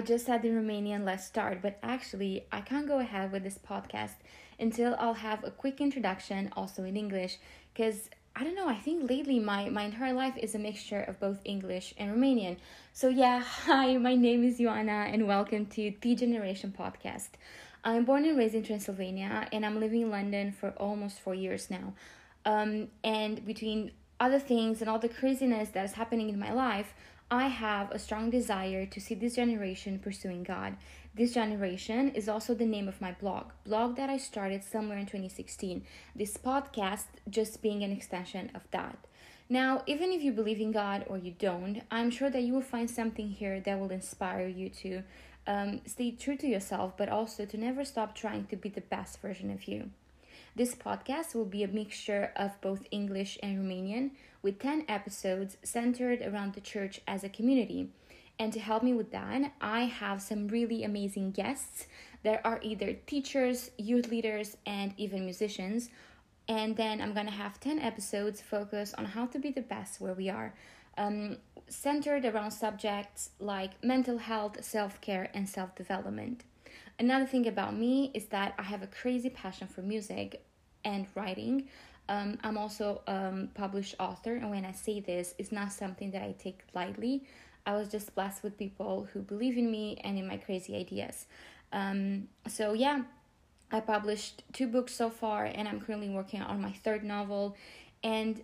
I just said in Romanian, let's start, but actually I can't go ahead with this podcast until I'll have a quick introduction also in English, because I don't know, I think lately my entire life is a mixture of both English and Romanian. So yeah, hi, my name is Ioana and welcome to T-Generation podcast. I'm born and raised in Transylvania and I'm living in London for almost 4 years now. And between other things and all the craziness that is happening in my life, I have a strong desire to see this generation pursuing God. This generation is also the name of my blog that I started somewhere in 2016. This podcast just being an extension of that. Now, even if you believe in God or you don't, I'm sure that you will find something here that will inspire you to stay true to yourself, but also to never stop trying to be the best version of you. This podcast will be a mixture of both English and Romanian, with 10 episodes centered around the church as a community. And to help me with that, I have some really amazing guests that are either teachers, youth leaders, and even musicians. And then I'm going to have 10 episodes focused on how to be the best where we are, centered around subjects like mental health, self-care, and self-development. Another thing about me is that I have a crazy passion for music and writing. I'm also published author, and when I say this, it's not something that I take lightly. I was just blessed with people who believe in me and in my crazy ideas. So yeah, I published 2 books so far, and I'm currently working on my 3rd novel. And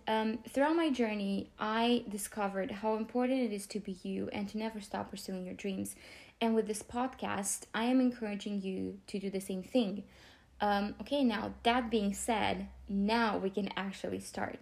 throughout my journey, I discovered how important it is to be you and to never stop pursuing your dreams. And with this podcast, I am encouraging you to do the same thing. Okay, now that being said, now we can actually start.